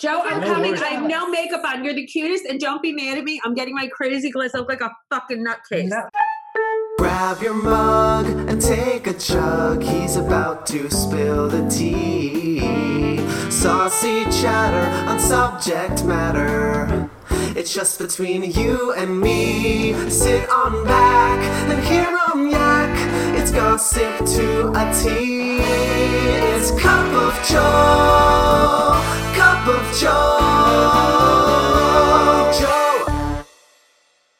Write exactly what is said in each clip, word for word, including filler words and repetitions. Joe, I'm no coming. Worries. I have no makeup on. You're the cutest, and don't be mad at me. I'm getting my crazy glass. I look like a fucking nutcase. No. Grab your mug and take a chug. He's about to spill the tea. Saucy chatter on subject matter. It's just between you and me. Sit on back and hear him yak. It's gossip to a T. It's Cup of Joe. Cup of Joe. Joe.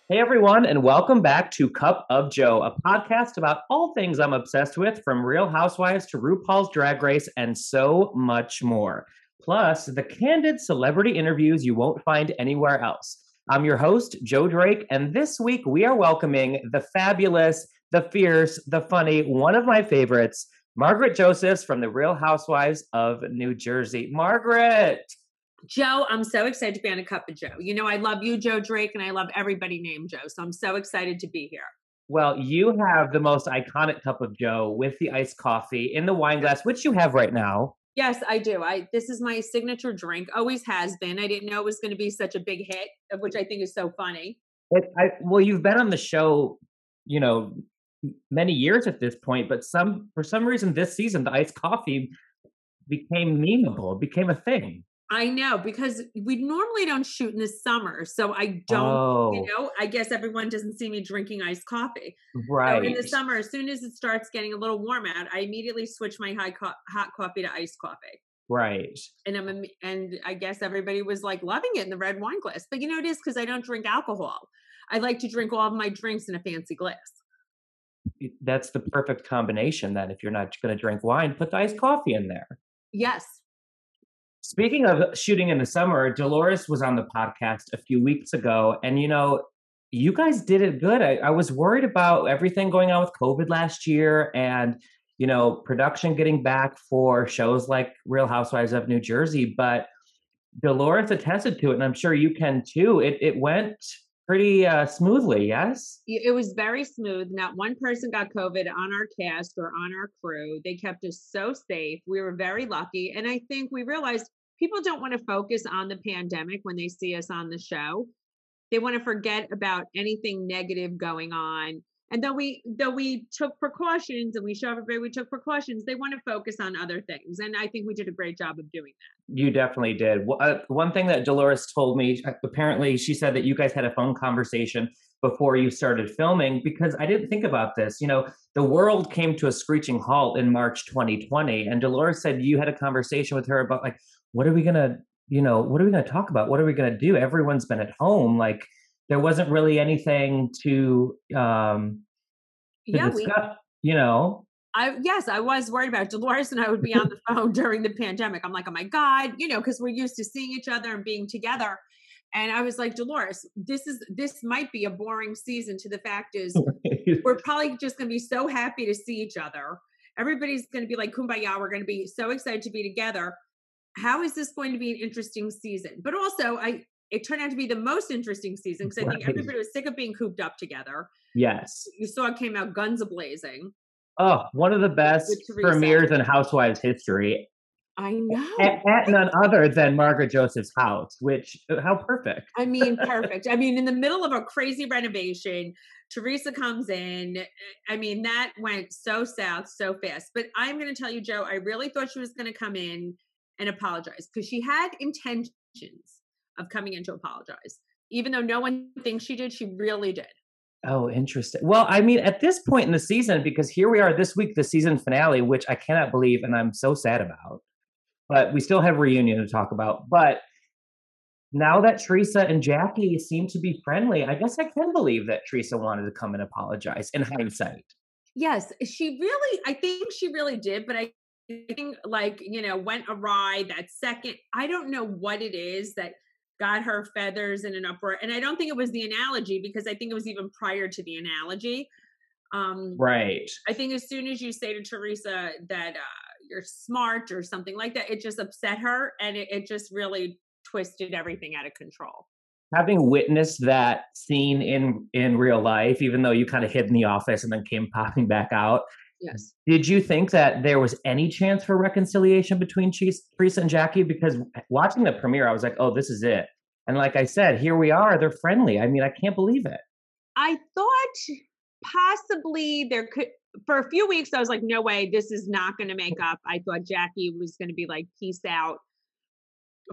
Hey everyone, and welcome back to Cup of Joe, a podcast about all things I'm obsessed with, from Real Housewives to RuPaul's Drag Race and so much more. Plus, the candid celebrity interviews you won't find anywhere else. I'm your host, Joe Drake, and this week we are welcoming the fabulous, the fierce, the funny, one of my favorites, Margaret Josephs from the Real Housewives of New Jersey. Margaret! Joe, I'm so excited to be on A Cup of Joe. You know, I love you, Joe Drake, and I love everybody named Joe, so I'm so excited to be here. Well, you have the most iconic cup of Joe with the iced coffee in the wine glass, which you have right now. Yes, I do. I This is my signature drink. Always has been. I didn't know it was going to be such a big hit, which I think is so funny. It, I, well, you've been on the show, you know, many years at this point, but some for some reason this season, the iced coffee became memeable. It became a thing. I know, because we normally don't shoot in the summer. So I don't, oh. you know, I guess everyone doesn't see me drinking iced coffee. Right. So in the summer, as soon as it starts getting a little warm out, I immediately switch my high co- hot coffee to iced coffee. Right. And I'm, and I guess everybody was like loving it in the red wine glass. But you know, it is because I don't drink alcohol. I like to drink all of my drinks in a fancy glass. That's the perfect combination then. If you're not going to drink wine, put the iced coffee in there. Yes. Speaking of shooting in the summer, Dolores was on the podcast a few weeks ago, and you know, you guys did it good. I, I was worried about everything going on with COVID last year and, you know, production getting back for shows like Real Housewives of New Jersey, but Dolores attested to it, and I'm sure you can too. It it went pretty uh, smoothly, yes? It was very smooth. Not one person got COVID on our cast or on our crew. They kept us so safe. We were very lucky. And I think we realized people don't want to focus on the pandemic when they see us on the show. They want to forget about anything negative going on. And though we though we took precautions and we showed everybody we took precautions, they want to focus on other things. And I think we did a great job of doing that. You definitely did. Well, uh, one thing that Dolores told me, apparently she said that you guys had a phone conversation before you started filming, because I didn't think about this. You know, the world came to a screeching halt in March twenty twenty. And Dolores said you had a conversation with her about like, what are we going to, you know, what are we going to talk about? What are we going to do? Everyone's been at home. Like, there wasn't really anything to, um, to yeah, discuss, we, you know? I Yes, I was worried about it. Dolores and I would be on the phone during the pandemic. I'm like, oh my God, you know, because we're used to seeing each other and being together. And I was like, Dolores, this is this might be a boring season, to the fact is we're probably just going to be so happy to see each other. Everybody's going to be like, kumbaya, we're going to be so excited to be together. How is this going to be an interesting season? But also, I... It turned out to be the most interesting season, because I right. think everybody was sick of being cooped up together. Yes. You saw it came out guns a-blazing. Oh, one of the best premieres in Housewives history. I know. At, at none other than Margaret Joseph's house, which, how perfect. I mean, perfect. I mean, in the middle of a crazy renovation, Teresa comes in. I mean, that went so south so fast. But I'm going to tell you, Joe, I really thought she was going to come in and apologize, because she had intentions of coming in to apologize. Even though no one thinks she did, she really did. Oh, interesting. Well, I mean, at this point in the season, because here we are this week, the season finale, which I cannot believe, and I'm so sad about, but we still have reunion to talk about. But now that Teresa and Jackie seem to be friendly, I guess I can believe that Teresa wanted to come and apologize in hindsight. Yes, she really, I think she really did, but I think, like, you know, went awry that second. I don't know what it is that got her feathers in an uproar. And I don't think it was the analogy, because I think it was even prior to the analogy. Um, right. I think as soon as you say to Teresa that uh, you're smart or something like that, it just upset her. And it, it just really twisted everything out of control. Having witnessed that scene in, in real life, even though you kind of hid in the office and then came popping back out, Yes. Did you think that there was any chance for reconciliation between Teresa and Jackie? Because watching the premiere, I was like, oh, this is it. And like I said, here we are. They're friendly. I mean, I can't believe it. I thought possibly there could, for a few weeks, I was like, no way, this is not going to make up. I thought Jackie was going to be like, peace out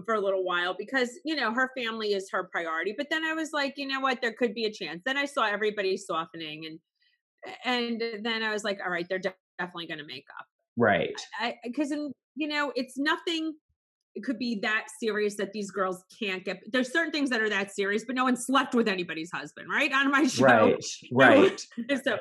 for a little while because, you know, her family is her priority. But then I was like, you know what, there could be a chance. Then I saw everybody softening and And then I was like, all right, they're de- definitely going to make up. Right. Because, you know, it's nothing. It could be that serious that these girls can't get. There's certain things that are that serious, but no one slept with anybody's husband, right? On my show. Right, right. So,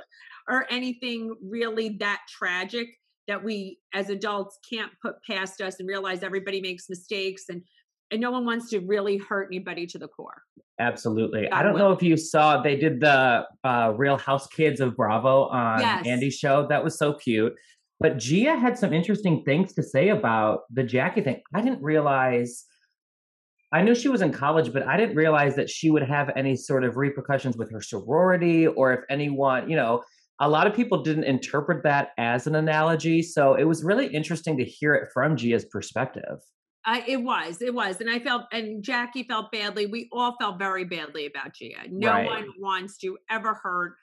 or anything really that tragic that we as adults can't put past us and realize everybody makes mistakes and And no one wants to really hurt anybody to the core. Absolutely. God I don't will. know if you saw, they did the uh, Real House Kids of Bravo on yes. Andy's show. That was so cute. But Gia had some interesting things to say about the Jackie thing. I didn't realize, I knew she was in college, but I didn't realize that she would have any sort of repercussions with her sorority or if anyone, you know, a lot of people didn't interpret that as an analogy. So it was really interesting to hear it from Gia's perspective. I, it was, it was. And I felt, and Jackie felt badly. We all felt very badly about Gia. No right. one wants to ever hurt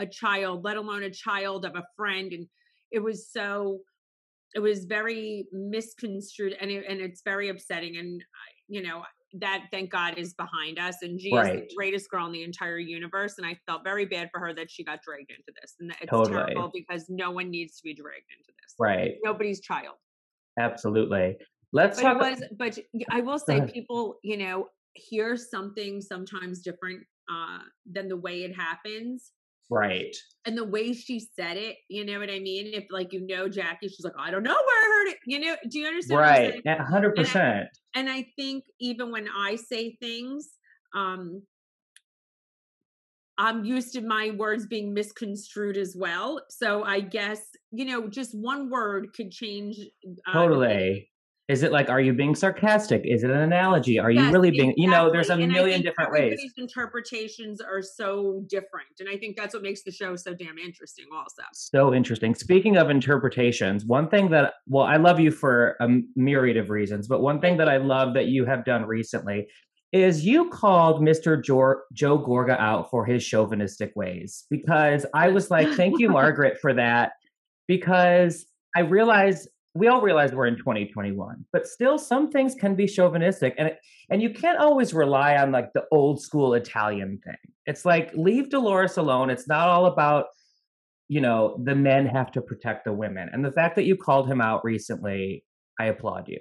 a child, let alone a child of a friend. And it was so, it was very misconstrued and it, and it's very upsetting. And, you know, that thank God is behind us. And Gia's right. the greatest girl in the entire universe. And I felt very bad for her that she got dragged into this. And it's totally. terrible because no one needs to be dragged into this. Right. Nobody's child. Absolutely. Let's but talk. It was, but I will say people, you know, hear something sometimes different uh, than the way it happens. Right. And the way she said it, you know what I mean? If like, you know, Jackie, she's like, I don't know where I heard it. You know, do you understand? Right. What I'm saying? one hundred percent. And I, and I think even when I say things, um, I'm used to my words being misconstrued as well. So I guess, you know, just one word could change. Uh, totally. Is it like, are you being sarcastic? Is it an analogy? Are yes, you really being, exactly. you know, there's a and million different ways. Interpretations are so different. And I think that's what makes the show so damn interesting also. So interesting. Speaking of interpretations, one thing that, well, I love you for a myriad of reasons, but one thing that I love that you have done recently is you called Mister Jo- Joe Gorga out for his chauvinistic ways, because I was like, thank you, Margaret, for that. Because I realized we all realize we're in twenty twenty-one, but still some things can be chauvinistic and, it, and you can't always rely on like the old school Italian thing. It's like, leave Dolores alone. It's not all about, you know, the men have to protect the women. And the fact that you called him out recently, I applaud you.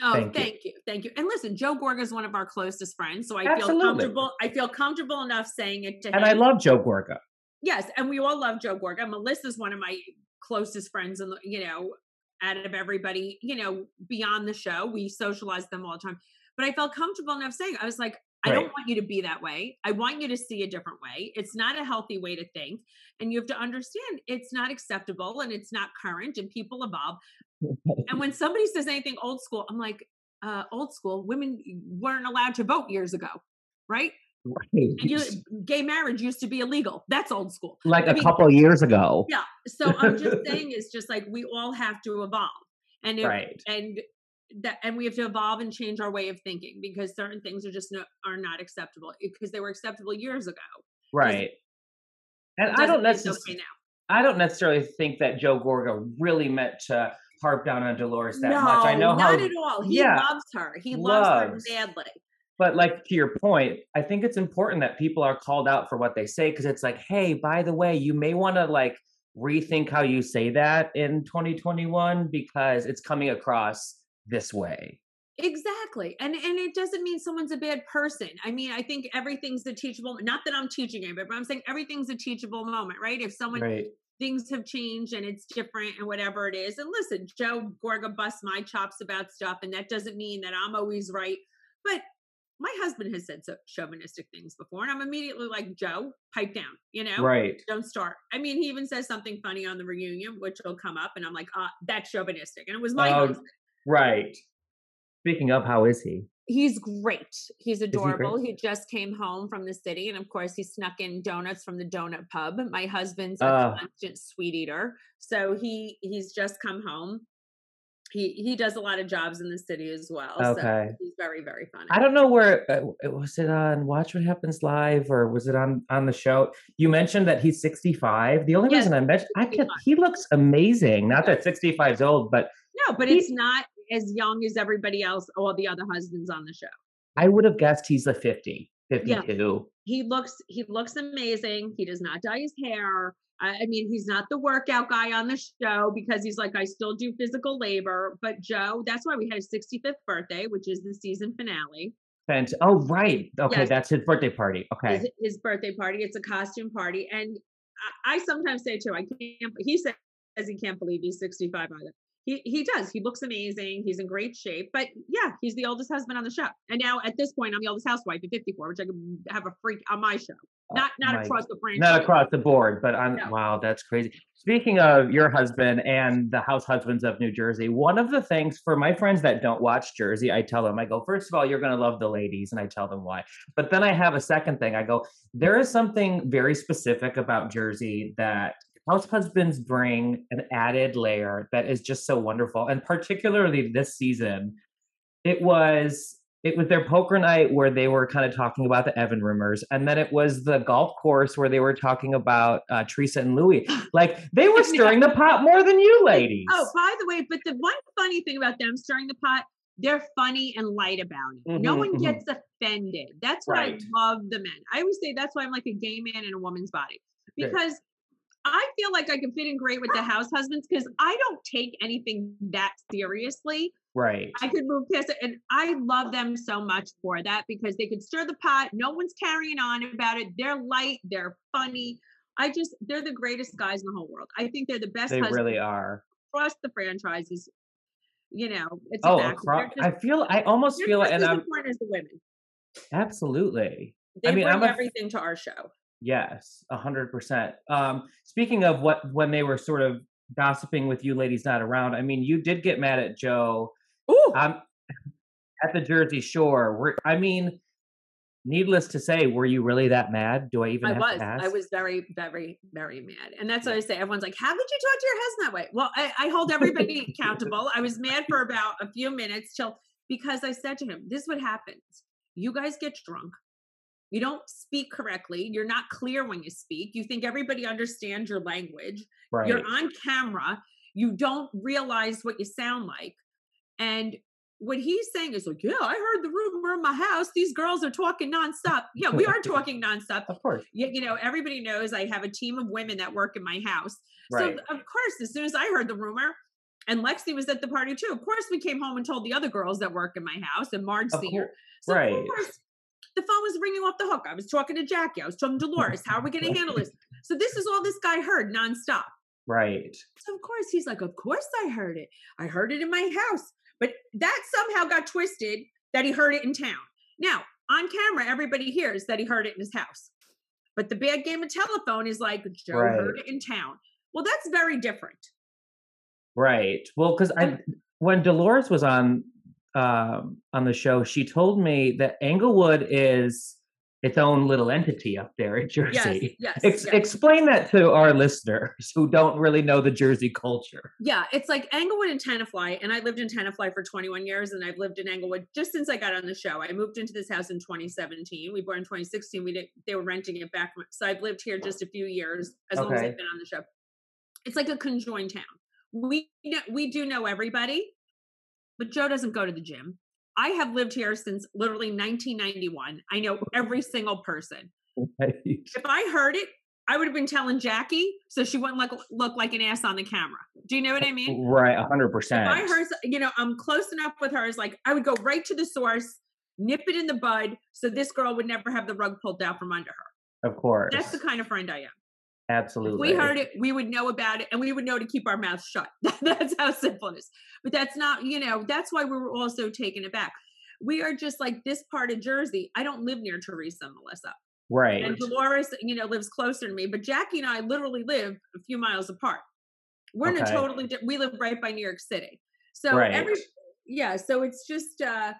Oh, thank, thank you. you. Thank you. And listen, Joe Gorga is one of our closest friends. So I Absolutely. feel comfortable. I feel comfortable enough saying it to and him. And I love Joe Gorga. Yes. And we all love Joe Gorga. Melissa's one of my closest friends and you know, out of everybody, you know, beyond the show, we socialize them all the time, but I felt comfortable enough saying, I was like, I right. don't want you to be that way. I want you to see a different way. It's not a healthy way to think. And you have to understand it's not acceptable and it's not current and people evolve. And when somebody says anything old school, I'm like, uh, old school women weren't allowed to vote years ago. Right. Right. And you, gay marriage used to be illegal. That's old school. Like I mean, a couple of years ago. Yeah. So I'm just saying, it's just like, we all have to evolve and, if, right. and that, and we have to evolve and change our way of thinking because certain things are just no, are not acceptable because they were acceptable years ago. Right. And I don't necessarily, okay I don't necessarily think that Joe Gorga really meant to harp down on Dolores that no, much. I know not how, at all. He yeah, loves her. He loves, loves her badly. But like to your point, I think it's important that people are called out for what they say because it's like, hey, by the way, you may want to like rethink how you say that in twenty twenty-one because it's coming across this way. Exactly. And and it doesn't mean someone's a bad person. I mean, I think everything's a teachable, not that I'm teaching it, but I'm saying everything's a teachable moment, right? If someone, right. things have changed and it's different and whatever it is. And listen, Joe Gorga busts my chops about stuff and that doesn't mean that I'm always right. But my husband has said so chauvinistic things before, and I'm immediately like, Joe, pipe down, you know? Right. Don't start. I mean, he even says something funny on the reunion, which will come up, and I'm like, ah, that's chauvinistic. And it was my uh, husband. Right. Speaking of, how is he? He's great. He's adorable. He, he just came home from the city. And of course, he snuck in donuts from the donut pub. My husband's a uh, constant sweet eater. So he he's just come home. He he does a lot of jobs in the city as well. Okay. So he's very, very funny. I don't know where, was it on Watch What Happens Live or was it on, on the show? You mentioned that he's sixty-five. The only yes, reason I mentioned, I can't, he looks amazing. Not that sixty-five is old, but. No, but he, it's not as young as everybody else, all the other husbands on the show. I would have guessed he's a fifty, fifty-two. Yeah. He looks, he looks amazing. He does not dye his hair. I, I mean, he's not the workout guy on the show because he's like, I still do physical labor. But Joe, that's why we had his sixty-fifth birthday, which is the season finale. And, oh, right. Okay. Yes. That's his birthday party. Okay. His, his birthday party. It's a costume party. And I, I sometimes say too, I can't, he says he can't believe he's sixty-five either. He he does. He looks amazing. He's in great shape. But yeah, he's the oldest husband on the show. And now at this point, I'm the oldest housewife at fifty-four, which I could have a freak on my show. Not not oh across the franchise. Not across the board, but on no. Wow, that's crazy. Speaking of your husband and the House Husbands of New Jersey, one of the things for my friends that don't watch Jersey, I tell them, I go, first of all, you're going to love the ladies. And I tell them why. But then I have a second thing. I go, there is something very specific about Jersey that House husbands bring an added layer that is just so wonderful. And particularly this season, it was it was their poker night where they were kind of talking about the Evan rumors. And then it was the golf course where they were talking about uh, Teresa and Louis. Like, they were stirring the pot more than you ladies. Oh, by the way, but the one funny thing about them stirring the pot, they're funny and light about it. Mm-hmm, no one mm-hmm. gets offended. That's what right. I love the men. I always say that's why I'm like a gay man in a woman's body. Because... Right. I feel like I can fit in great with the house husbands because I don't take anything that seriously. Right. I could move past it. And I love them so much for that because they could stir the pot. No one's carrying on about it. They're light. They're funny. I just, they're the greatest guys in the whole world. I think they're the best. They really are. Across the franchises, you know, it's oh, a across, just, I feel, I almost feel like, and I'm, as the women. Absolutely. They I mean, bring I'm everything a, to our show. Yes, a hundred percent. Um, speaking of what, when they were sort of gossiping with you ladies not around, I mean, you did get mad at Joe um, at the Jersey Shore. Were, I mean, needless to say, were you really that mad? Do I even I have was. to ask? I was very, very, very mad. And that's what I say. Everyone's like, how could you talk to your husband that way? Well, I, I hold everybody accountable. I was mad for about a few minutes till because I said to him, this is what happens. You guys get drunk. You don't speak correctly. You're not clear when you speak. You think everybody understands your language. Right. You're on camera. You don't realize what you sound like. And what he's saying is like, yeah, I heard the rumor in my house. These girls are talking nonstop. Yeah, we are talking nonstop. Of course. You, you know, everybody knows I have a team of women that work in my house. Right. So of course, as soon as I heard the rumor, and Lexi was at the party too. Of course, we came home and told the other girls that work in my house and Marge Senior. So right. Of course, the phone was ringing off the hook. I was talking to Jackie. I was talking to Dolores. How are we going to handle this? So this is all this guy heard nonstop. Right. So of course, he's like, of course I heard it. I heard it in my house. But that somehow got twisted that he heard it in town. Now, on camera, everybody hears that he heard it in his house. But the bad game of telephone is like, Joe right. heard it in town. Well, that's very different. Right. Well, because I when Dolores was on... Um, on the show, she told me that Englewood is its own little entity up there in Jersey. Yes, yes, Ex- yes. Explain that to our listeners who don't really know the Jersey culture. Yeah, it's like Englewood and Tenafly, and I lived in Tenafly for twenty-one years, and I've lived in Englewood just since I got on the show. I moved into this house in twenty seventeen. We bought in twenty sixteen. We did, they were renting it back, so I've lived here just a few years as okay. long as I've been on the show. It's like a conjoined town. We we do know everybody. But Joe doesn't go to the gym. I have lived here since literally nineteen ninety-one. I know every single person. Right. If I heard it, I would have been telling Jackie so she wouldn't look, look like an ass on the camera. Do you know what I mean? Right, one hundred percent. If I heard, you know, I'm close enough with her. It's like I would go right to the source, nip it in the bud, so this girl would never have the rug pulled out from under her. Of course. That's the kind of friend I am. Absolutely. If we heard it, we would know about it, and we would know to keep our mouth shut. That's how simple it is. But that's not, you know, that's why we were all so taken aback. We are just like this part of Jersey. I don't live near Teresa and Melissa. Right. And Dolores, you know, lives closer to me. But Jackie and I literally live a few miles apart. We're okay. in a totally, we live right by New York City. So right. every, yeah, so it's just, uh,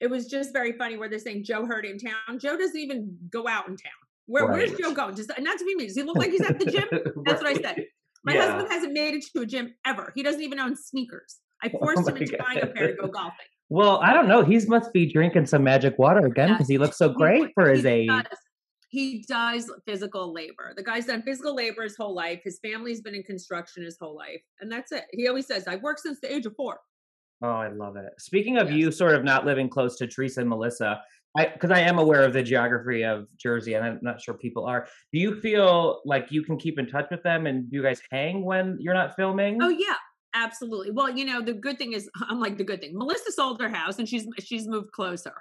it was just very funny where they're saying Joe heard in town. Joe doesn't even go out in town. Where, right. Where's Joe going? Does, not to be mean. Does he look like he's at the gym? That's right. What I said. My yeah. husband hasn't made it to a gym ever. He doesn't even own sneakers. I forced oh him into buying a pair to go golfing. Well, I don't know. He must be drinking some magic water again because yes. he looks so great he, for his he age. Does. He does physical labor. The guy's done physical labor his whole life. His family's been in construction his whole life. And that's it. He always says, I've worked since the age of four. Oh, I love it. Speaking of yes. you sort of not living close to Teresa and Melissa, because I, I am aware of the geography of Jersey, and I'm not sure people are. Do you feel like you can keep in touch with them and do you guys hang when you're not filming? Oh, yeah. Absolutely. Well, you know, the good thing is, I'm like the good thing. Melissa sold her house and she's she's moved closer.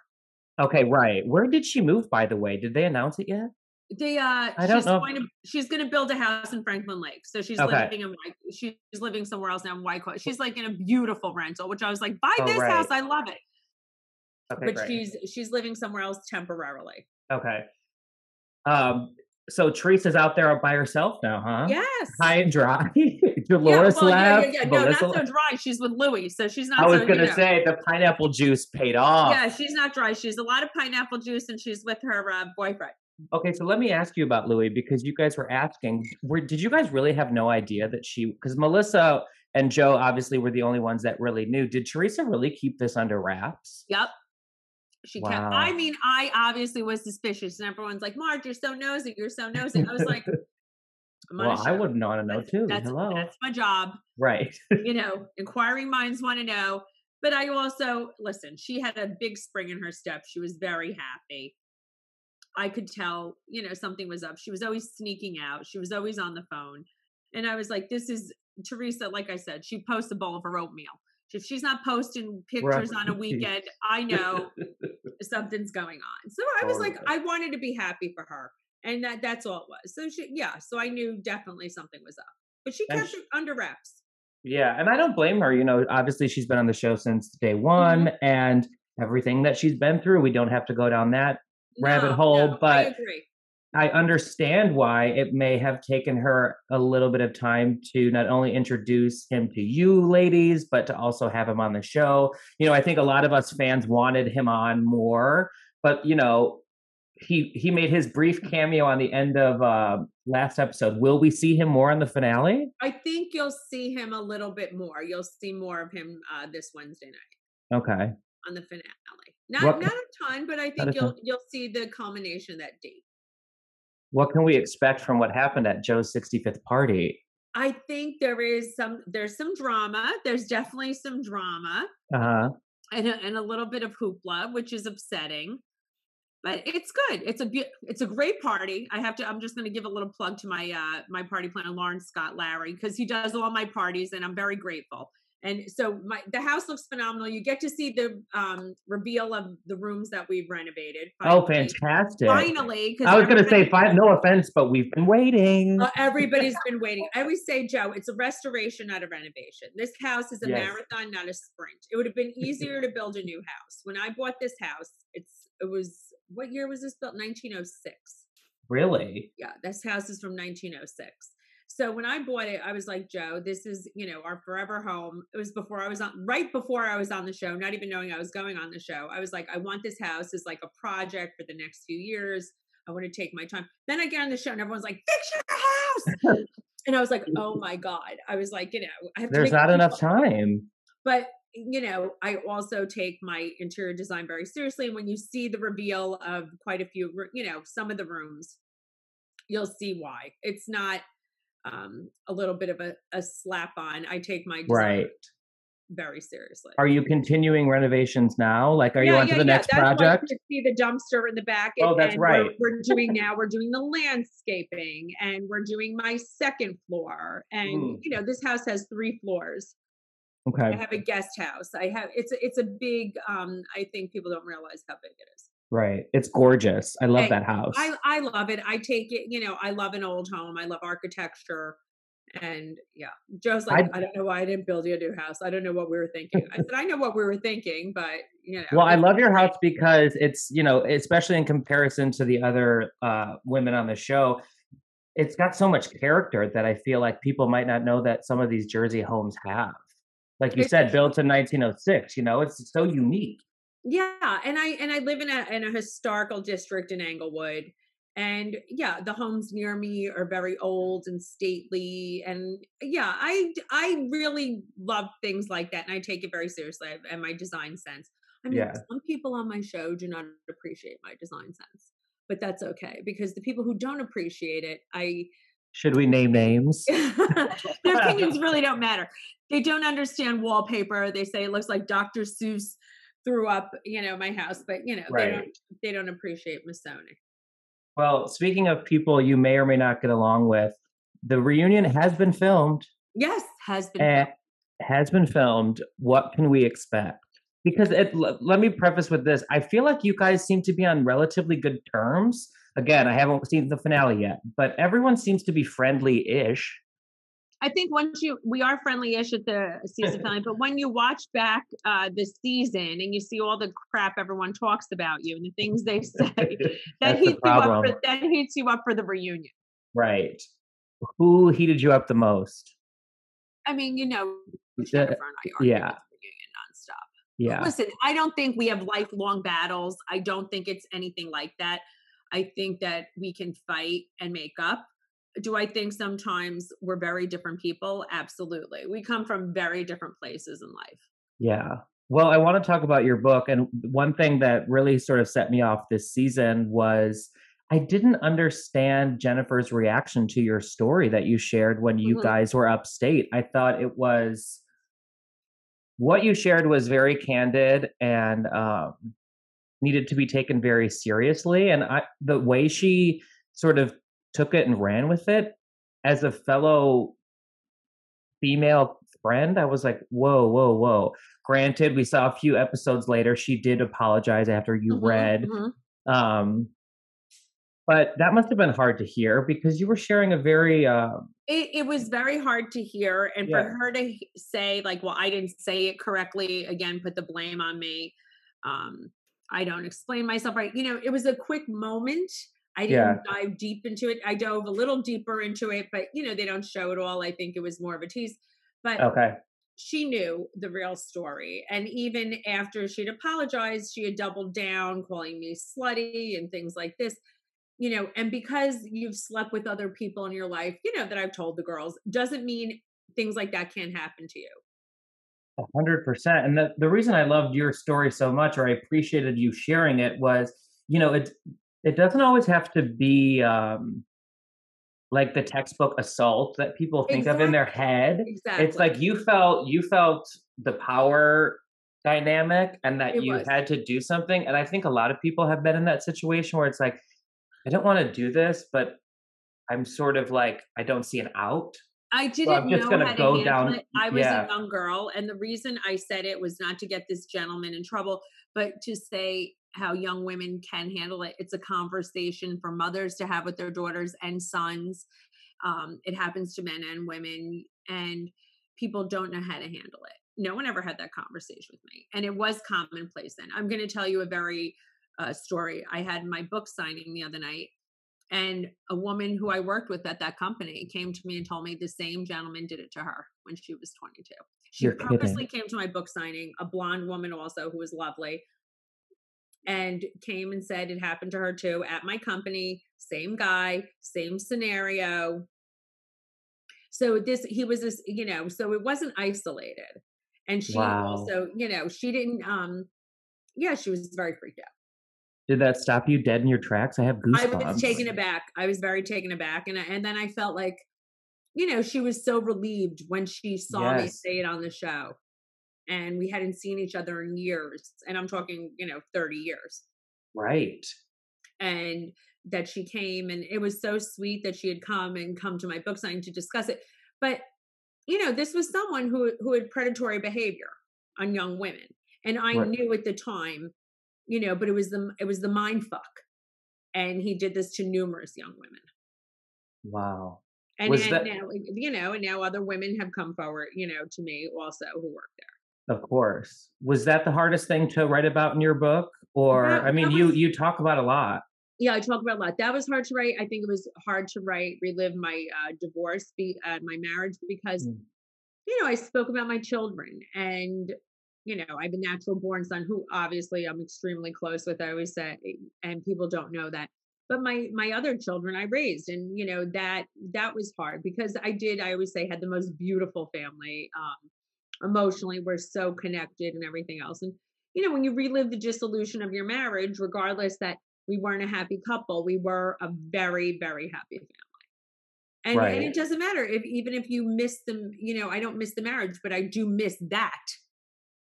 Okay, right. Where did she move, by the way? Did they announce it yet? They. Uh, I don't she's know. Going to, she's going to build a house in Franklin Lakes, so she's okay. living in she's living somewhere else now in Wyckoff. She's like in a beautiful rental, which I was like, buy oh, this right. house. I love it. Okay, but great. she's she's living somewhere else temporarily. Okay. Um. So Teresa's out there by herself now, huh? Yes. High and dry. Dolores yeah, well, left. Yeah, yeah, yeah. No, not so dry. She's with Louie, so she's not. I was so, going to you know. say the pineapple juice paid off. Yeah, she's not dry. She's a lot of pineapple juice, and she's with her uh, boyfriend. Okay, so let me ask you about Louie because you guys were asking. Were, did you guys really have no idea that she? Because Melissa and Joe obviously were the only ones that really knew. Did Teresa really keep this under wraps? Yep. She wow. kept. I mean, I obviously was suspicious, and everyone's like, "Marge, you're so nosy. You're so nosy." I was like. Well, I wouldn't want to know that's, too. That's, Hello, that's my job, right? You know, inquiring minds want to know. But I also listen. She had a big spring in her step. She was very happy. I could tell, you know, something was up. She was always sneaking out. She was always on the phone, and I was like, "This is Teresa." Like I said, she posts a bowl of her oatmeal. If she's not posting pictures right. on a weekend, I know something's going on. So I was oh, like, right. I wanted to be happy for her. And that, that's all it was. So she, yeah. So I knew definitely something was up, but she kept she, it under wraps. Yeah. And I don't blame her. You know, obviously she's been on the show since day one mm-hmm. and everything that she's been through, we don't have to go down that no, rabbit hole, no, but I, agree. I understand why it may have taken her a little bit of time to not only introduce him to you ladies, but to also have him on the show. You know, I think a lot of us fans wanted him on more, but you know, He he made his brief cameo on the end of uh, last episode. Will we see him more in the finale? I think you'll see him a little bit more. You'll see more of him uh, this Wednesday night. Okay. On the finale, not what, not a ton, but I think you'll ton. you'll see the culmination of that date. What can we expect from what happened at Joe's sixty-fifth party? I think there is some there's some drama. There's definitely some drama. Uh huh. And a, and a little bit of hoopla, which is upsetting. But it's good. It's a it's a great party. I have to. I'm just going to give a little plug to my uh, my party planner, Lauren Scott Larry, because he does all my parties, and I'm very grateful. And so my the house looks phenomenal. You get to see the um, reveal of the rooms that we've renovated. Finally. Oh, fantastic! Finally, I was going to say, fine, no offense, but we've been waiting. Uh, everybody's been waiting. I always say, Joe, it's a restoration, not a renovation. This house is a yes. marathon, not a sprint. It would have been easier to build a new house. When I bought this house, it's it was. What year was this built? nineteen oh six. Really? Yeah, this house is from nineteen oh six. So when I bought it, I was like, Joe, this is, you know, our forever home. It was before I was on, right before I was on the show, not even knowing I was going on the show. I was like, I want this house as like a project for the next few years. I want to take my time. Then I get on the show and everyone's like, fix your house. And I was like, oh my God. I was like, you know, I have to. There's not enough time. But you know, I also take my interior design very seriously. And when you see the reveal of quite a few, you know, some of the rooms, you'll see why. It's not um, a little bit of a, a slap on. I take my design right. very seriously. Are you continuing renovations now? Like, are yeah, you on yeah, to the yeah. next that's project? You see the dumpster in the back. And, oh, that's and right. We're, we're doing now, we're doing the landscaping and we're doing my second floor. And, mm. you know, this house has three floors. Okay. I have a guest house. I have, it's, it's a big, um, I think people don't realize how big it is. Right. It's gorgeous. I love and that house. I, I love it. I take it, you know, I love an old home. I love architecture. And yeah, Joe's like, I, I don't know why I didn't build you a new house. I don't know what we were thinking. I said, I know what we were thinking, but you know. Well, I love your house because it's, you know, especially in comparison to the other uh, women on the show, it's got so much character that I feel like people might not know that some of these Jersey homes have. Like you said, built in nineteen oh six, you know, it's so unique. Yeah, and I and I live in a in a historical district in Englewood, and yeah, the homes near me are very old and stately, and yeah, I I really love things like that, and I take it very seriously, and my design sense. I mean, yeah. Some people on my show do not appreciate my design sense, but that's okay because the people who don't appreciate it, I should we name names? Their opinions really don't matter. They don't understand wallpaper. They say it looks like Doctor Seuss threw up, you know, my house, but you know, right. they don't, they don't appreciate Masonic. Well, speaking of people you may or may not get along with, the reunion has been filmed. Yes, has been. Filmed. Has been filmed. What can we expect? Because it, let me preface with this. I feel like you guys seem to be on relatively good terms. Again, I haven't seen the finale yet, but everyone seems to be friendly-ish. I think once you, we are friendly-ish at the season finale, but when you watch back uh, the season and you see all the crap everyone talks about you and the things they say, that heats you up for, that heats you up for the reunion. Right. Who heated you up the most? I mean, you know, Jennifer and I argue yeah. about the reunion nonstop. Yeah. But listen, I don't think we have lifelong battles. I don't think it's anything like that. I think that we can fight and make up. Do I think sometimes we're very different people? Absolutely. We come from very different places in life. Yeah. Well, I want to talk about your book. And one thing that really sort of set me off this season was I didn't understand Jennifer's reaction to your story that you shared when you mm-hmm. guys were upstate. I thought it was, what you shared was very candid and um, needed to be taken very seriously. And I, the way she sort of took it and ran with it as a fellow female friend, I was like, whoa, whoa, whoa. Granted, we saw a few episodes later, she did apologize after you mm-hmm, read. Mm-hmm. Um, but that must have been hard to hear because you were sharing a very... Uh, it, it was very hard to hear. And yeah. for her to say like, well, I didn't say it correctly, again, put the blame on me. Um, I don't explain myself right. You know, it was a quick moment. I didn't yeah. dive deep into it. I dove a little deeper into it, but you know, they don't show it all. I think it was more of a tease, but okay. she knew the real story. And even after she'd apologized, she had doubled down, calling me slutty and things like this, you know, and because you've slept with other people in your life, you know, that I've told the girls doesn't mean things like that can't happen to you. A hundred percent. And the, the reason I loved your story so much, or I appreciated you sharing it was, you know, it's, It doesn't always have to be um, like the textbook assault that people think exactly. of in their head. Exactly. It's like you felt you felt the power dynamic and that it you was. had to do something. And I think a lot of people have been in that situation where it's like, I don't want to do this, but I'm sort of like, I don't see an out. I didn't well, I'm just know gonna how go to handle down. it. I was yeah. a young girl. And the reason I said it was not to get this gentleman in trouble, but to say how young women can handle it. It's a conversation for mothers to have with their daughters and sons. Um, it happens to men and women, and people don't know how to handle it. No one ever had that conversation with me. And it was commonplace then. I'm going to tell you a very uh, story. I had my book signing the other night. And a woman who I worked with at that company came to me and told me the same gentleman did it to her when she was twenty-two. She You're purposely kidding. came to my book signing, a blonde woman also who was lovely, and came and said it happened to her too at my company, same guy, same scenario. So this, he was this, you know, so it wasn't isolated. And she wow. also, you know, she didn't, um, yeah, she was very freaked out. Did that stop you dead in your tracks? I have goosebumps. I was taken aback. I was very taken aback. And I, and then I felt like, you know, she was so relieved when she saw yes. me say it on the show. And we hadn't seen each other in years. And I'm talking, you know, thirty years. Right. And that she came, and it was so sweet that she had come and come to my book signing to discuss it. But, you know, this was someone who, who had predatory behavior on young women. And I right. knew at the time, you know, but it was the it was the mind fuck, and he did this to numerous young women. Wow! And, and that... now, you know, and now other women have come forward, you know, to me also who work there. Of course, was that the hardest thing to write about in your book? Or that, I mean, was, you you talk about a lot. Yeah, I talk about a lot. That was hard to write. I think it was hard to write, relive my uh, divorce, be, uh, my marriage, because mm. you know I spoke about my children and you know, I'm a natural born son who obviously I'm extremely close with, I always say, and people don't know that. But my, my other children I raised, and, you know, that, that was hard because I did, I always say, had the most beautiful family. Um, emotionally, we're so connected and everything else. And, you know, when you relive the dissolution of your marriage, regardless that we weren't a happy couple, we were a very, very happy family. And, right. and it doesn't matter if, even if you miss them, you know, I don't miss the marriage, but I do miss that,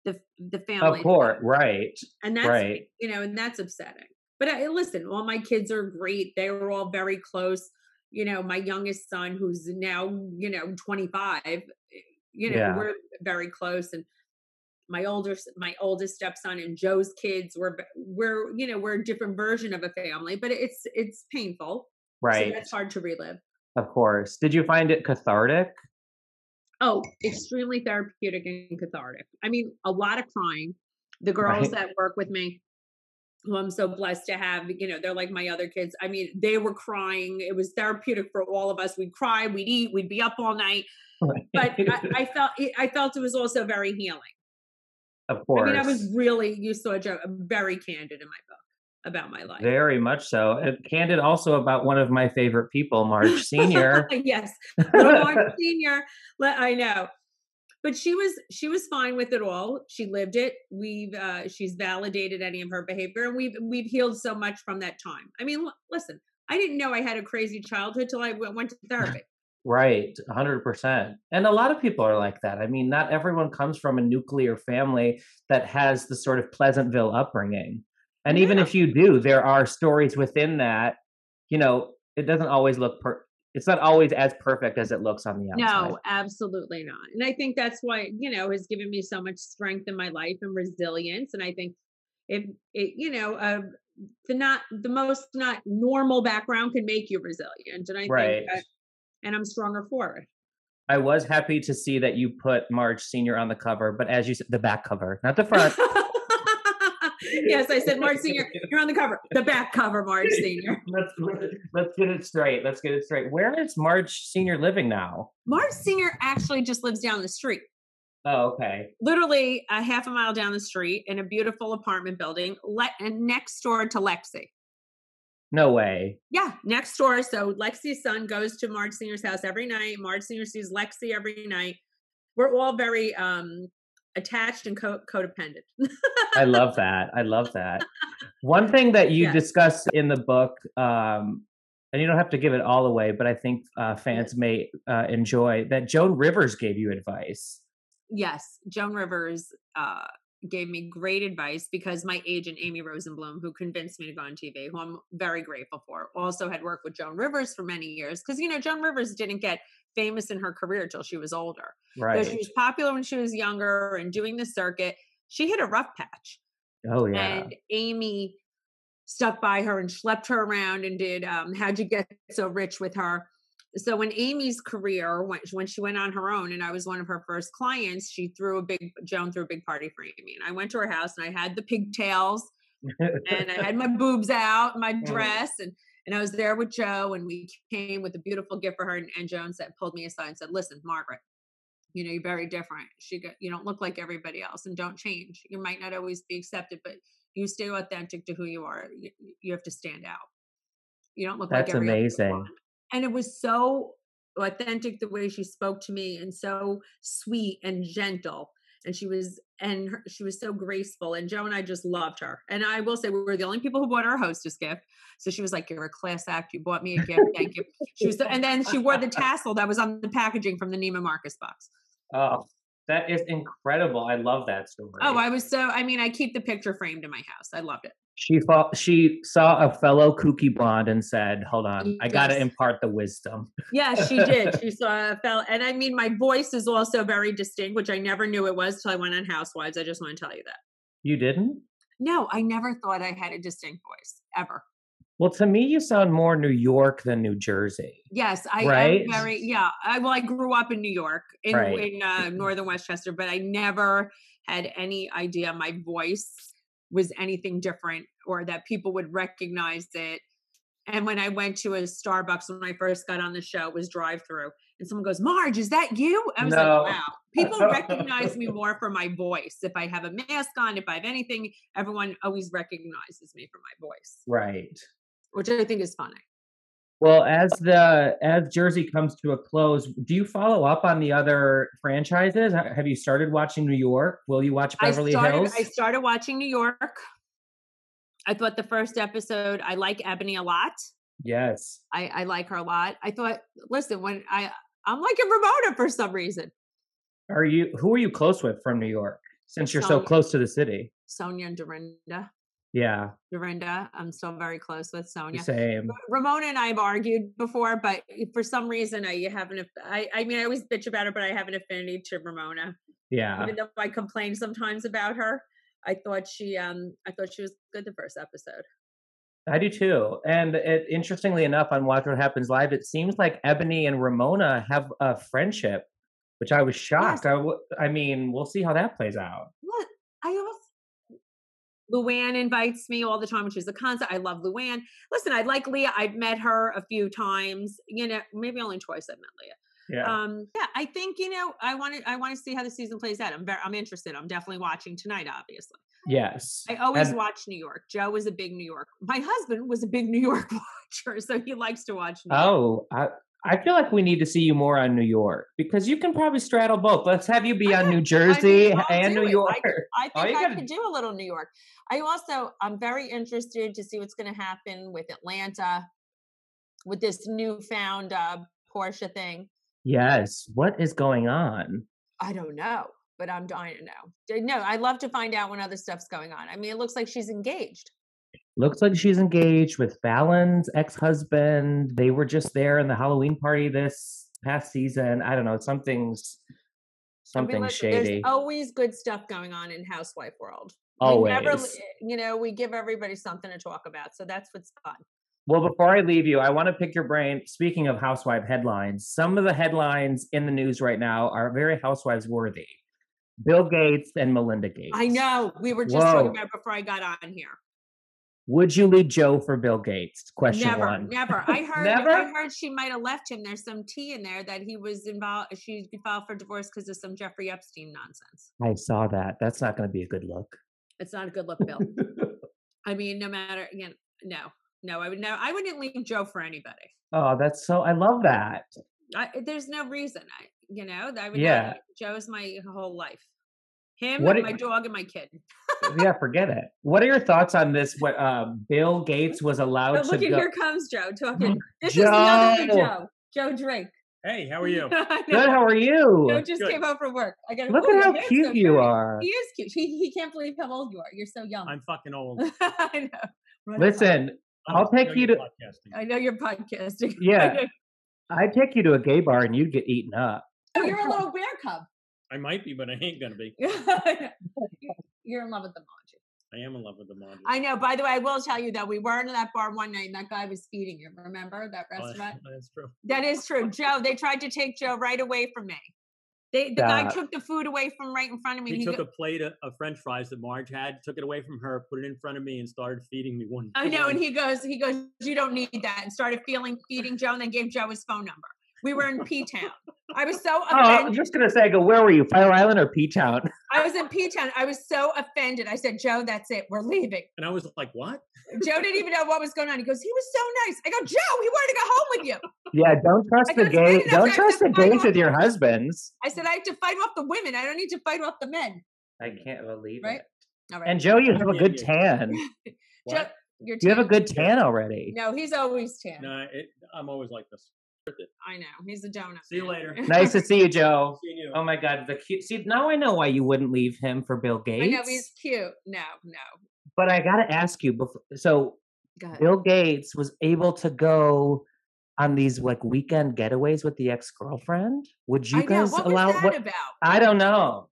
the, the family. Of course. Right. And that's, right. you know, and that's upsetting. But I, listen, all my kids are great. They were all very close. You know, my youngest son, who's now, you know, twenty-five, you know, yeah. we're very close. And my older, my oldest stepson and Joe's kids were, we're, you know, we're a different version of a family, but it's, it's painful. Right. So that's hard to relive. Of course. Did you find it cathartic? Oh, extremely therapeutic and cathartic. I mean, a lot of crying. The girls right. that work with me, who I'm so blessed to have, you know, they're like my other kids. I mean, they were crying. It was therapeutic for all of us. We'd cry, we'd eat, we'd be up all night. Right. But I, I felt, it, I felt it was also very healing. Of course. I mean, I was really, you saw Joe, very candid in my book about my life. Very much so. And candid also about one of my favorite people, Marge Senior. Yes. Little Marge Senior. I know. But she was, she was fine with it all. She lived it. We've, uh, she's validated any of her behavior, and we've, we've healed so much from that time. I mean, l- listen, I didn't know I had a crazy childhood till I w- went to therapy. Right. A hundred percent. And a lot of people are like that. I mean, not everyone comes from a nuclear family that has the sort of Pleasantville upbringing. And yeah. even if you do, there are stories within that, you know, it doesn't always look per- it's not always as perfect as it looks on the outside. No, absolutely not. And I think that's what, you know, has given me so much strength in my life and resilience. And I think if it, you know, uh, the not, the most not normal background can make you resilient. And I right. think, I, and I'm stronger for it. I was happy to see that you put Marge Senior on the cover, but as you said, the back cover, not the front. Yes, I said, Marge Senior, you're on the cover. The back cover, Marge Senior. Let's, let's get it straight. Let's get it straight. Where is Marge Senior living now? Marge Senior actually just lives down the street. Oh, okay. Literally a half a mile down the street in a beautiful apartment building le- and next door to Lexi. No way. Yeah, next door. So Lexi's son goes to Marge Senior's house every night. Marge Senior sees Lexi every night. We're all very... um attached and co- codependent. I love that. I love that. One thing that you yes. discuss in the book, um, and you don't have to give it all away, but I think uh, fans may uh, enjoy that Joan Rivers gave you advice. Yes. Joan Rivers uh, gave me great advice because my agent, Amy Rosenblum, who convinced me to go on T V, who I'm very grateful for, also had worked with Joan Rivers for many years. Because, you know, Joan Rivers didn't get famous in her career till she was older. Right. Though she was popular when she was younger and doing the circuit, she hit a rough patch. Oh yeah. And Amy stuck by her and schlepped her around and did um, How'd You Get So Rich with her. So when Amy's career, when, when she went on her own and I was one of her first clients, she threw a big, Joan threw a big party for Amy. And I went to her house and I had the pigtails and I had my boobs out, my dress and And I was there with Joe and we came with a beautiful gift for her. And, and Joan said, pulled me aside and said, listen, Margaret, you know, you're very different. She go, you don't look like everybody else and don't change. You might not always be accepted, but you stay authentic to who you are. You, you have to stand out. You don't look That's like everybody else. That's amazing. And it was so authentic the way she spoke to me and so sweet and gentle. And she was, and her, she was so graceful. And Joe and I just loved her. And I will say we were the only people who bought her a hostess gift. So she was like, "You're a class act. You bought me a gift. Thank you." She was, so, and then she wore the tassel that was on the packaging from the Nima Marcus box. Oh, that is incredible! I love that story. Oh, I was so. I mean, I keep the picture framed in my house. I loved it. She fought, she saw a fellow kooky blonde and said, "Hold on, yes. I got to impart the wisdom." Yes, she did. She saw a fellow, and I mean, my voice is also very distinct, which I never knew it was till I went on Housewives. I just want to tell you that. You didn't? No, I never thought I had a distinct voice ever. Well, to me, you sound more New York than New Jersey. Yes, I right? am very. Yeah, I, well, I grew up in New York in, right. in uh, northern Westchester, but I never had any idea my voice was anything different or that people would recognize it. And when I went to a Starbucks, when I first got on the show, it was drive-through. and someone goes, "Marge, is that you?" I was no. like, wow. People recognize me more for my voice. If I have a mask on, if I have anything, everyone always recognizes me for my voice. Right. Which I think is funny. Well, as the as Jersey comes to a close, do you follow up on the other franchises? Have you started watching New York? Will you watch Beverly I started, Hills? I started watching New York. I thought the first episode, I like Ebony a lot. Yes. I, I like her a lot. I thought, listen, when I, I'm liking Ramona for some reason. Are you, who are you close with from New York? Since you're Sonja, so close to the city. Sonja and Dorinda. Yeah. Dorinda. I'm still very close with Sonja. Same. Ramona and I have argued before, but for some reason I have an, I, I mean, I always bitch about her, but I have an affinity to Ramona. Yeah. Even though I complain sometimes about her. I thought she, um, I thought she was good the first episode. I do too. And it, interestingly enough, on Watch What Happens Live, it seems like Ebony and Ramona have a friendship, which I was shocked. Yes. I, w- I mean, we'll see how that plays out. Look, I also, Luann invites me all the time when she's a concert. I love Luann. Listen, I like Leah. I've met her a few times. You know, maybe only twice I've met Leah. Yeah. Um, yeah, I think, you know, I want to, I want to see how the season plays out. I'm very, I'm interested. I'm definitely watching tonight, obviously. Yes. I always and, watch New York. Joe was a big New York. My husband was a big New York watcher. So he likes to watch. New oh, York. I, I feel like we need to see you more on New York because you can probably straddle both. Let's have you be I on have, New Jersey I mean, and New it. York. I, I think oh, I gotta... could do a little New York. I also, I'm very interested to see what's going to happen with Atlanta with this newfound, uh, Porsche thing. Yes. What is going on? I don't know, but I'm dying to know. No, I love to find out when other stuff's going on. I mean, it looks like she's engaged. Looks like she's engaged with Fallon's ex-husband. They were just there in the Halloween party this past season. I don't know. Something's something I mean, listen, shady. There's always good stuff going on in housewife world. Always. Never, you know, we give everybody something to talk about. So that's what's fun. Well, before I leave you, I want to pick your brain. Speaking of housewife headlines, some of the headlines in the news right now are very housewives worthy. Bill Gates and Melinda Gates. I know. We were just Whoa. talking about before I got on here. Would you leave Joe for Bill Gates? Question never, one. Never. I heard never? I heard she might have left him. There's some tea in there that he was involved. She filed for divorce because of some Jeffrey Epstein nonsense. I saw that. That's not going to be a good look. It's not a good look, Bill. I mean, no matter, you know, no. No, I would never. I wouldn't leave Joe for anybody. Oh, that's so. I love that. I, there's no reason. I, you know, I would. Yeah. Not, Joe's my whole life. Him, what and are, my dog, and my kid. Yeah, forget it. What are your thoughts on this? What uh, Bill Gates was allowed but look to at, go? Here comes Joe talking. This Joe. is the other Joe. Joe Drake. Hey, how are you? no, Good. How are you? Joe just Good. came home from work. I got look at how cute so you pretty. are. He is cute. He he can't believe how old you are. You're so young. I'm fucking old. I know. Right Listen. Up. I'll take you to. I know you're podcasting. Yeah, I take you to a gay bar and you'd get eaten up. Oh, you're a little bear cub. I might be, but I ain't gonna be. You're in love with the Margie. I am in love with the Margie. I know. By the way, I will tell you that we were in that bar one night and that guy was feeding you. Remember that restaurant? Oh, that's true. That is true, Joe. They tried to take Joe right away from me. They, the uh, guy took the food away from right in front of me. He, he took go- a plate of, of French fries that Marge had, took it away from her, put it in front of me, and started feeding me one. I know, and he goes, he goes, you don't need that, and started feeling feeding Joe, and then gave Joe his phone number. We were in P-Town. I was so offended. Oh, I was just gonna say, I go, where were you, Fire Island or P-Town? I was in P-Town. I was so offended. I said, Joe, that's it. We're leaving. And I was like, what? Joe didn't even know what was going on. He goes, he was so nice. I go, Joe, he wanted to go home with you. Yeah, don't trust I the gays. Don't trust the gays with your husbands. I said, I have to fight off the women. I don't need to fight off the men. I can't believe right? it. All right. And Joe, you have a good tan. Joe, you're tan. You have a good tan already. No, he's always tan. No, it, I'm always like this. I know. He's a donut. See you later. Nice to see you, Joe. See you. Oh my God, the cute. See, now I know why you wouldn't leave him for Bill Gates. I know he's cute. No, no. But I gotta ask you. Before, so Go Bill Gates was able to go on these like weekend getaways with the ex-girlfriend. Would you I guys know. What allow? Was that what about? I don't know.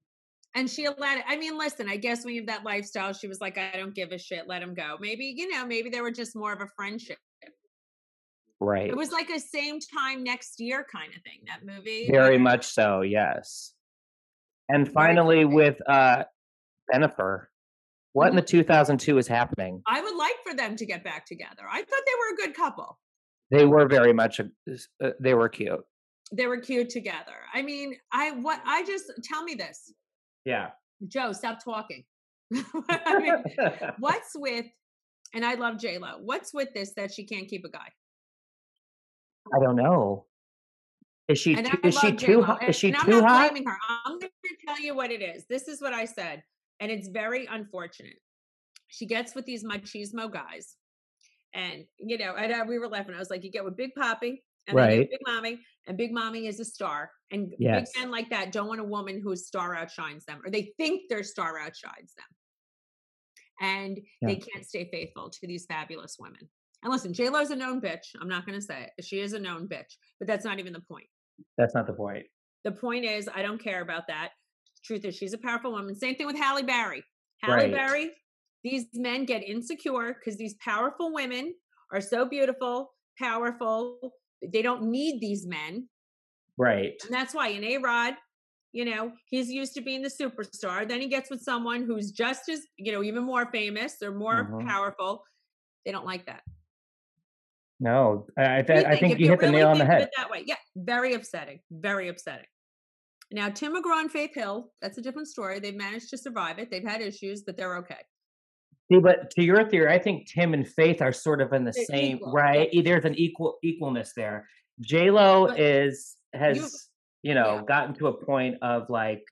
And she allowed it. I mean, listen. I guess when you have that lifestyle, she was like, "I don't give a shit. Let him go." Maybe you know. Maybe they were just more of a friendship. Right. It was like a same time next year kind of thing, that movie. Very much so, yes. And finally with uh, Jennifer, what in the two thousand two is happening? I would like for them to get back together. I thought they were a good couple. They were very much, uh, they were cute. They were cute together. I mean, I, what, I just, tell me this. Yeah. Joe, stop talking. I mean, what's with, and I love J-Lo, what's with this that she can't keep a guy? I don't know. Is she, too, is she too hot? Is she and, and too hot? I'm not hot? blaming her. I'm going to tell you what it is. This is what I said. And it's very unfortunate. She gets with these machismo guys. And, you know, and I, we were laughing. I was like, you get with Big Papi and right. Big Mommy, and Big Mommy is a star. And yes. Big men like that don't want a woman whose star outshines them, or they think their star outshines them. And yeah. they can't stay faithful to these fabulous women. And listen, J-Lo's a known bitch. I'm not going to say it. She is a known bitch, but that's not even the point. That's not the point. The point is, I don't care about that. Truth is, she's a powerful woman. Same thing with Halle Berry. Halle right. Berry, these men get insecure because these powerful women are so beautiful, powerful. They don't need these men. Right. And that's why in A-Rod, you know, he's used to being the superstar. Then he gets with someone who's just as, you know, even more famous or more mm-hmm. powerful. They don't like that. No, I, th- I think you, you hit really the nail on the head. That way. Yeah, very upsetting, very upsetting. Now, Tim McGraw and Faith Hill, that's a different story. They've managed to survive it. They've had issues, but they're okay. See, but to your theory, I think Tim and Faith are sort of in the they're same, equal. right? There's an equal equalness there. J-Lo but is, has, you, you know, yeah. gotten to a point of like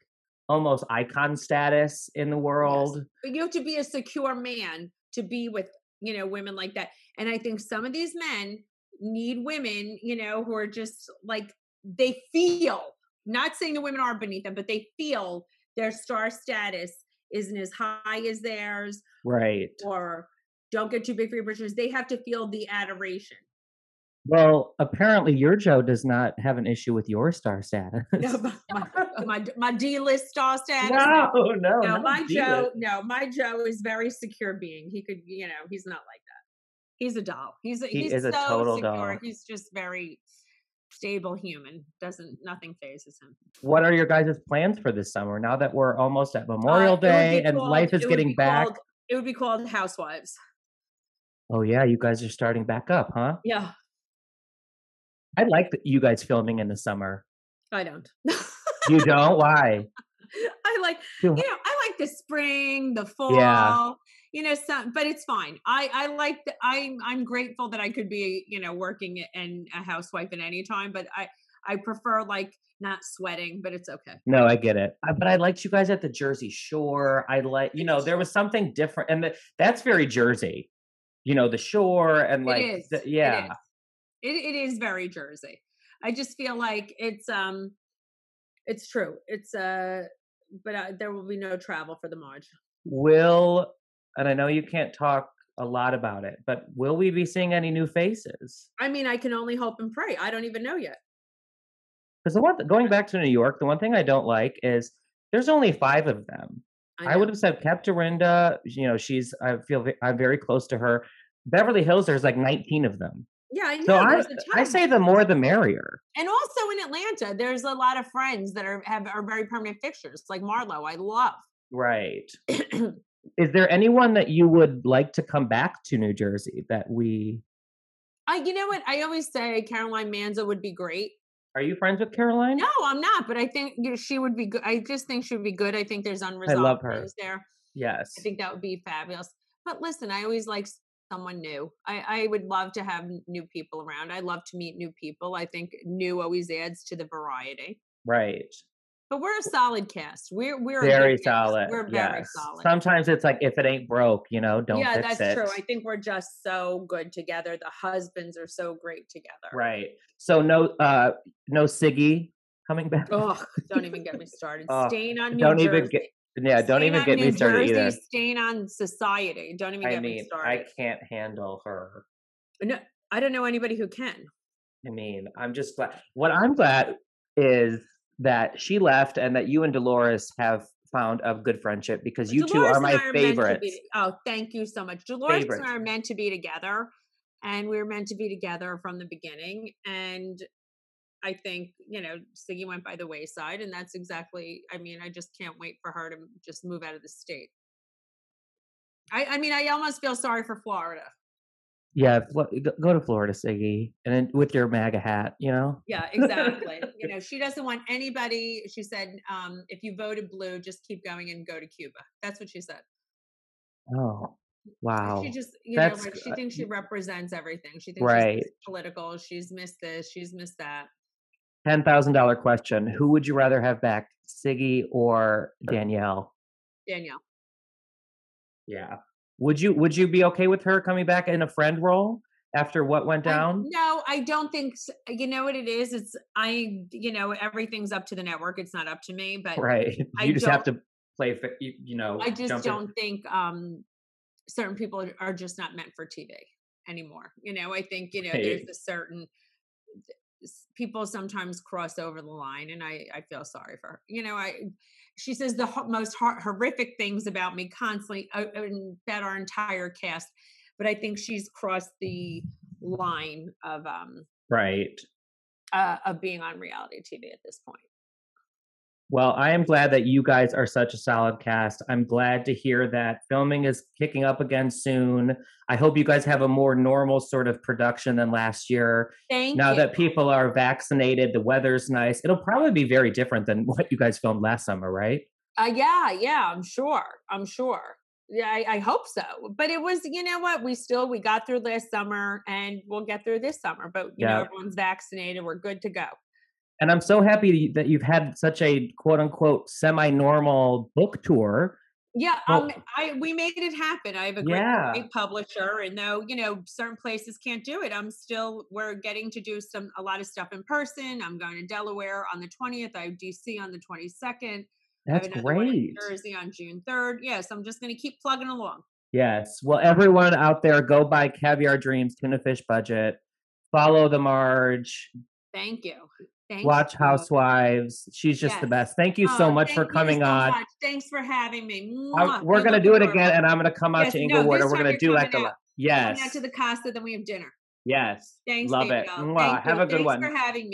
almost icon status in the world. Yes. But you have to be a secure man to be with, you know, women like that. And I think some of these men need women, you know, who are just like, they feel, not saying the women are beneath them, but they feel their star status isn't as high as theirs. Right. Or don't get too big for your britches. They have to feel the adoration. Well, apparently your Joe does not have an issue with your star status. No, my, my, my D-list star status. No, no, no. My D-list. Joe, no, my Joe is very secure being. He could, you know, he's not like that. He's a doll. He's a, he he's is so a total secure. Doll. He's just very stable human. Doesn't nothing phases him. What are your guys' plans for this summer? Now that we're almost at Memorial uh, Day and called, life is getting back. Called, it would be called Housewives. Oh yeah, you guys are starting back up, huh? Yeah. I like that you guys filming in the summer. I don't. You don't? Why? I like, you know, I like the spring, the fall, yeah. you know, some, but it's fine. I, I like, the, I'm, I'm grateful that I could be, you know, working and a housewife at any time, but I, I prefer like not sweating, but it's okay. No, I get it. I, but I liked you guys at the Jersey Shore. I like, you know, there was something different and the, that's very Jersey, you know, the shore and like, the, yeah. It is. It it is very Jersey. I just feel like it's um, it's true. It's uh, but uh, there will be no travel for the March. Will and I know you can't talk a lot about it, but will we be seeing any new faces? I mean, I can only hope and pray. I don't even know yet. Because the one th- going back to New York, the one thing I don't like is there's only five of them. I, I would have said kept Dorinda. You know, she's I feel I'm very close to her. Beverly Hills, there's like nineteen of them. Yeah, I know. So I, I say the more the merrier. And also in Atlanta, there's a lot of friends that are have are very permanent fixtures, like Marlo, I love. Right. Is there anyone that you would like to come back to New Jersey that we... Uh, you know what? I always say Caroline Manzo would be great. Are you friends with Caroline? No, I'm not, but I think she would be good. I just think she would be good. I think there's unresolved I love her. things there. Yes. I think that would be fabulous. But listen, I always like... someone new. I, I would love to have new people around. I love to meet new people. I think new always adds to the variety. Right. But we're a solid cast. We're we're very solid. Cast. We're yes. very solid. Sometimes it's like if it ain't broke, you know, don't yeah, fix it. Yeah, that's true. I think we're just so good together. The husbands are so great together. Right. So no uh no Siggy coming back. Oh, don't even get me started. Oh, Staying on New don't Jersey. Even get- Yeah, don't even get me started either. Staying on society. Don't even get me started. I mean, I can't handle her. No, I don't know anybody who can. I mean, I'm just glad. What I'm glad is that she left and that you and Dolores have found a good friendship because you two are my favorites. Oh, thank you so much. Dolores and I are meant to be together and we were meant to be together from the beginning. And I think, you know, Siggy went by the wayside and that's exactly, I mean, I just can't wait for her to just move out of the state. I, I mean, I almost feel sorry for Florida. Yeah, go to Florida, Siggy, and then with your MAGA hat, you know? Yeah, exactly. You know, she doesn't want anybody. She said, um, if you voted blue, just keep going and go to Cuba. That's what she said. Oh, wow. She just, you That's, know, like she thinks she represents everything. She thinks right. she's political. She's missed this. She's missed that. ten thousand dollars question. Who would you rather have back, Siggy or Danielle? Danielle. Yeah. Would you would you be okay with her coming back in a friend role after what went down? I, no, I don't think so. You know what it is? It's I you know everything's up to the network. It's not up to me, but right. You I just have to play. You know, I just don't in. think um, certain people are just not meant for T V anymore. You know, I think you know right. there's a certain people sometimes cross over the line, and I I feel sorry for her. You know, I. She says the most horrific things about me constantly about our entire cast, but I think she's crossed the line of um right uh, of being on reality T V at this point. Well, I am glad that you guys are such a solid cast. I'm glad to hear that filming is kicking up again soon. I hope you guys have a more normal sort of production than last year. Thank now you. That people are vaccinated, the weather's nice. It'll probably be very different than what you guys filmed last summer, right? Uh, yeah, yeah, I'm sure. I'm sure. Yeah, I, I hope so. But it was, you know what? We still, we got through last summer and we'll get through this summer. But, you yeah. know, everyone's vaccinated. We're good to go. And I'm so happy that you've had such a quote unquote semi-normal book tour. Yeah, well, um, I we made it happen. I have a great, yeah. great publisher, and though you know certain places can't do it, I'm still we're getting to do some a lot of stuff in person. I'm going to Delaware on the twentieth. I have D C on the twenty-second. That's I have great. New Jersey on June third. Yes, I'm just going to keep plugging along. Yes. Well, everyone out there, go buy Caviar Dreams Tuna Fish Budget. Follow the Marge. Thank you. Thank Watch you. Housewives. She's just yes. the best. Thank you so oh, much for coming so on. Much. Thanks for having me. I, we're going to do it forward. again, and I'm going to come out yes, to Englewood, no, and we're going to do like out. a yes. Out to the Casa, then we have dinner. Yes. Thanks. Love it. Thank Have you. a good Thanks one. Thanks for having me.